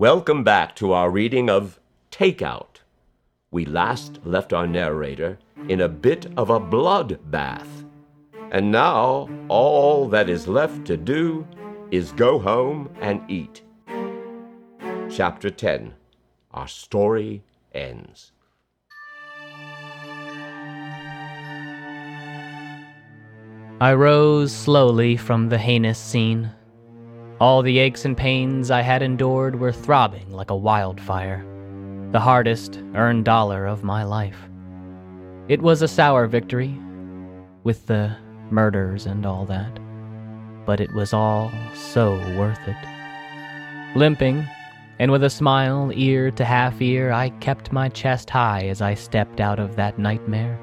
Welcome back to our reading of Takeout. We last left our narrator in a bit of a bloodbath. And now all that is left to do is go home and eat. Chapter 10. Our story ends. I rose slowly from the heinous scene. All the aches and pains I had endured were throbbing like a wildfire, the hardest earned dollar of my life. It was a sour victory, with the murders and all that, but it was all so worth it. Limping, and with a smile ear to half ear, I kept my chest high as I stepped out of that nightmare.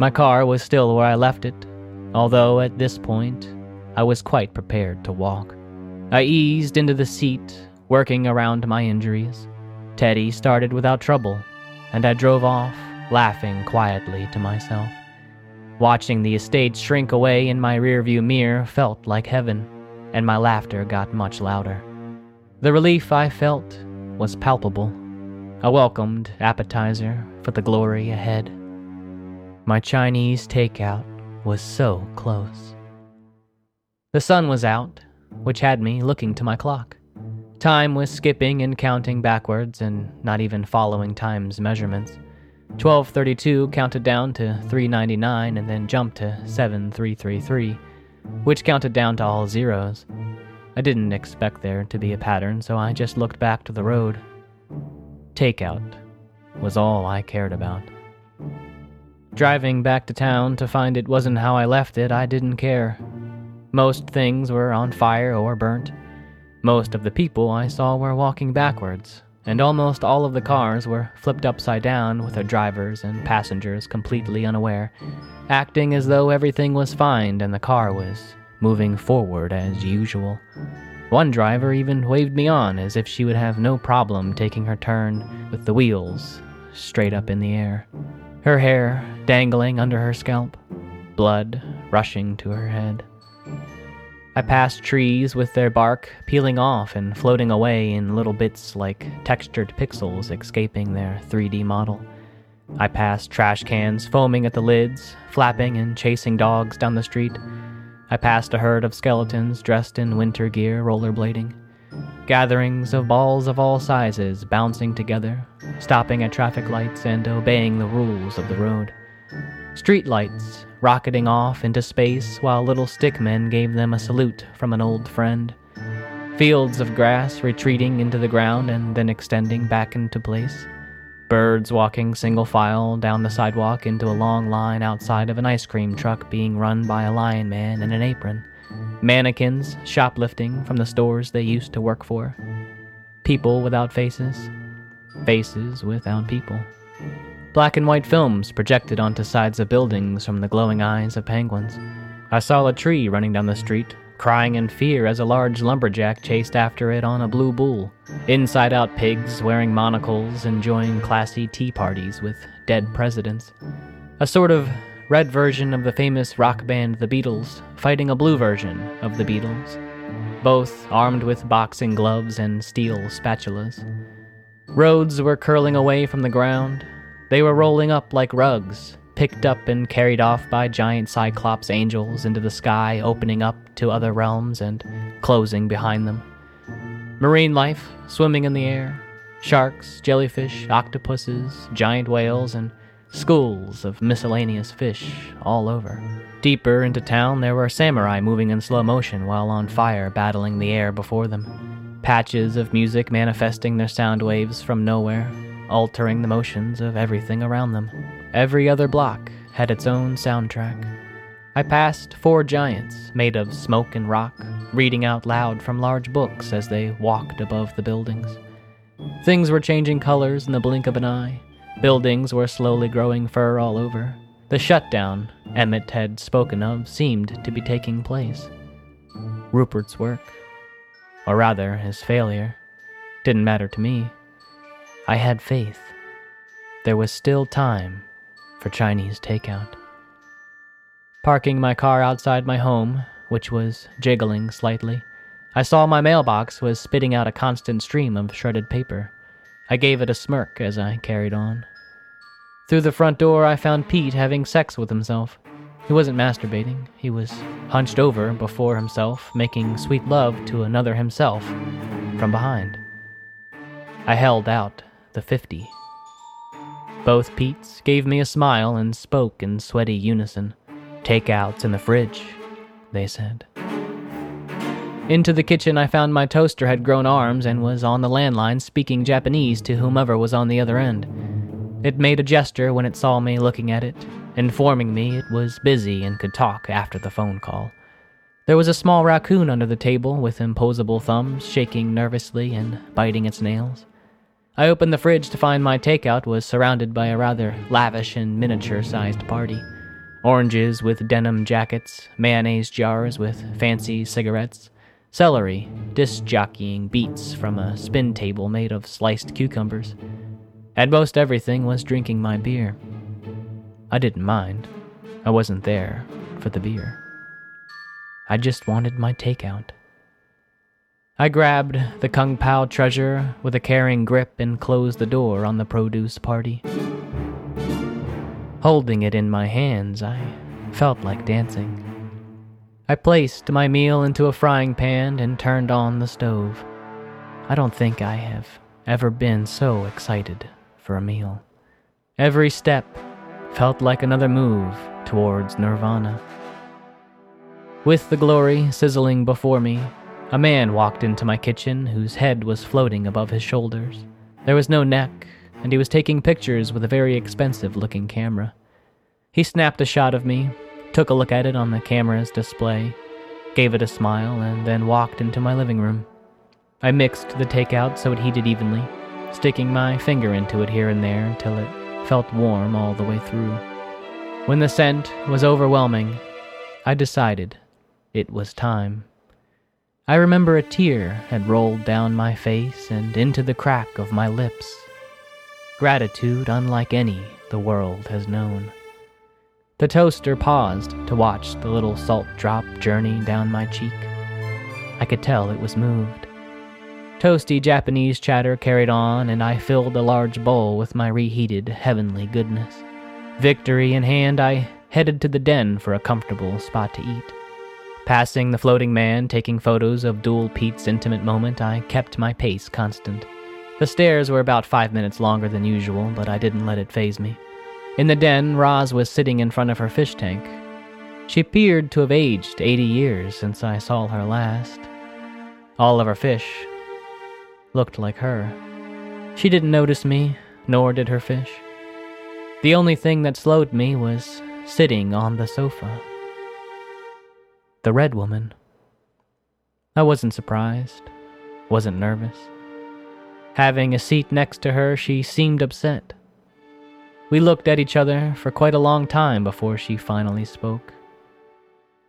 My car was still where I left it, although at this point I was quite prepared to walk. I eased into the seat, working around my injuries. Teddy started without trouble, and I drove off, laughing quietly to myself. Watching the estate shrink away in my rearview mirror felt like heaven, and my laughter got much louder. The relief I felt was palpable, a welcomed appetizer for the glory ahead. My Chinese takeout was so close. The sun was out, which had me looking to my clock. Time was skipping and counting backwards and not even following time's measurements. 12:32 counted down to 3:99 and then jumped to 7:333, which counted down to all zeros. I didn't expect there to be a pattern, so I just looked back to the road. Takeout was all I cared about. Driving back to town to find it wasn't how I left it, I didn't care. Most things were on fire or burnt. Most of the people I saw were walking backwards, and almost all of the cars were flipped upside down with their drivers and passengers completely unaware, acting as though everything was fine and the car was moving forward as usual. One driver even waved me on as if she would have no problem taking her turn with the wheels straight up in the air, her hair dangling under her scalp, blood rushing to her head. I passed trees with their bark peeling off and floating away in little bits like textured pixels escaping their 3D model. I passed trash cans foaming at the lids, flapping and chasing dogs down the street. I passed a herd of skeletons dressed in winter gear rollerblading. Gatherings of balls of all sizes bouncing together, stopping at traffic lights and obeying the rules of the road. Streetlights rocketing off into space while little stick men gave them a salute from an old friend. Fields of grass retreating into the ground and then extending back into place. Birds walking single file down the sidewalk into a long line outside of an ice cream truck being run by a lion man in an apron. Mannequins shoplifting from the stores they used to work for. People without faces. Faces without people. Black and white films projected onto sides of buildings from the glowing eyes of penguins. I saw a tree running down the street, crying in fear as a large lumberjack chased after it on a blue bull. Inside-out pigs wearing monocles enjoying classy tea parties with dead presidents. A sort of red version of the famous rock band The Beatles fighting a blue version of The Beatles, both armed with boxing gloves and steel spatulas. Roads were curling away from the ground. They were rolling up like rugs, picked up and carried off by giant cyclops angels into the sky, opening up to other realms and closing behind them. Marine life swimming in the air, sharks, jellyfish, octopuses, giant whales, and schools of miscellaneous fish all over. Deeper into town, there were samurai moving in slow motion while on fire battling the air before them, patches of music manifesting their sound waves from nowhere, altering the motions of everything around them. Every other block had its own soundtrack. I passed four giants made of smoke and rock, reading out loud from large books as they walked above the buildings. Things were changing colors in the blink of an eye. Buildings were slowly growing fur all over. The shutdown Emmett had spoken of seemed to be taking place. Rupert's work, or rather his failure, didn't matter to me. I had faith. There was still time for Chinese takeout. Parking my car outside my home, which was jiggling slightly, I saw my mailbox was spitting out a constant stream of shredded paper. I gave it a smirk as I carried on. Through the front door, I found Pete having sex with himself. He wasn't masturbating. He was hunched over before himself, making sweet love to another himself from behind. I held out the 50. Both Petes gave me a smile and spoke in sweaty unison. "Takeout's in the fridge," they said. Into the kitchen, I found my toaster had grown arms and was on the landline speaking Japanese to whomever was on the other end. It made a gesture when it saw me looking at it, informing me it was busy and could talk after the phone call. There was a small raccoon under the table with imposable thumbs, shaking nervously and biting its nails. I opened the fridge to find my takeout was surrounded by a rather lavish and miniature-sized party. Oranges with denim jackets, mayonnaise jars with fancy cigarettes, celery, disc-jockeying beets from a spin table made of sliced cucumbers. And most everything was drinking my beer. I didn't mind. I wasn't there for the beer. I just wanted my takeout. I grabbed the Kung Pao treasure with a caring grip and closed the door on the produce party. Holding it in my hands, I felt like dancing. I placed my meal into a frying pan and turned on the stove. I don't think I have ever been so excited for a meal. Every step felt like another move towards nirvana. With the glory sizzling before me, a man walked into my kitchen whose head was floating above his shoulders. There was no neck, and he was taking pictures with a very expensive-looking camera. He snapped a shot of me, took a look at it on the camera's display, gave it a smile, and then walked into my living room. I mixed the takeout so it heated evenly, sticking my finger into it here and there until it felt warm all the way through. When the scent was overwhelming, I decided it was time. I remember a tear had rolled down my face and into the crack of my lips. Gratitude unlike any the world has known. The toaster paused to watch the little salt drop journey down my cheek. I could tell it was moved. Toasty Japanese chatter carried on, and I filled a large bowl with my reheated heavenly goodness. Victory in hand, I headed to the den for a comfortable spot to eat. Passing the floating man taking photos of Dual Pete's intimate moment, I kept my pace constant. The stairs were about 5 minutes longer than usual, but I didn't let it faze me. In the den, Roz was sitting in front of her fish tank. She appeared to have aged 80 years since I saw her last. All of her fish looked like her. She didn't notice me, nor did her fish. The only thing that slowed me was sitting on the sofa. The red woman. I wasn't surprised, wasn't nervous. Having a seat next to her, she seemed upset. We looked at each other for quite a long time before she finally spoke.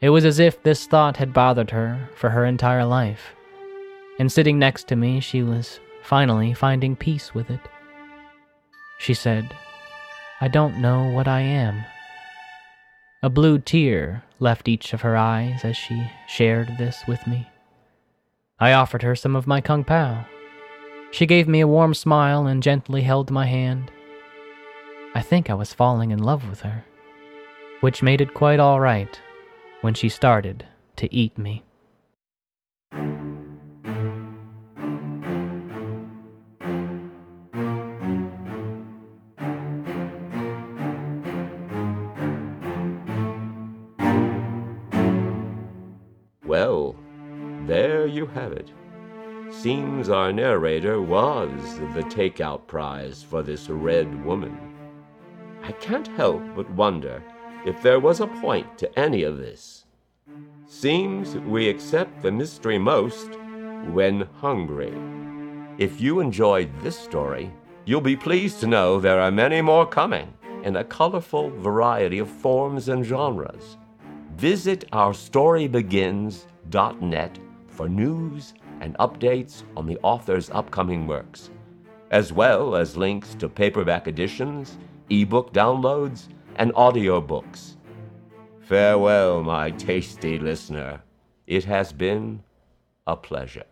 It was as if this thought had bothered her for her entire life. And sitting next to me, she was finally finding peace with it. She said, "I don't know what I am." A blue tear left each of her eyes as she shared this with me. I offered her some of my Kung Pao. She gave me a warm smile and gently held my hand. I think I was falling in love with her, which made it quite all right when she started to eat me. Well, there you have it. Seems our narrator was the takeout prize for this red woman. I can't help but wonder if there was a point to any of this. Seems we accept the mystery most when hungry. If you enjoyed this story, you'll be pleased to know there are many more coming in a colorful variety of forms and genres. Visit ourstorybegins.net for news and updates on the author's upcoming works, as well as links to paperback editions, ebook downloads, and audiobooks. Farewell, my tasty listener. It has been a pleasure.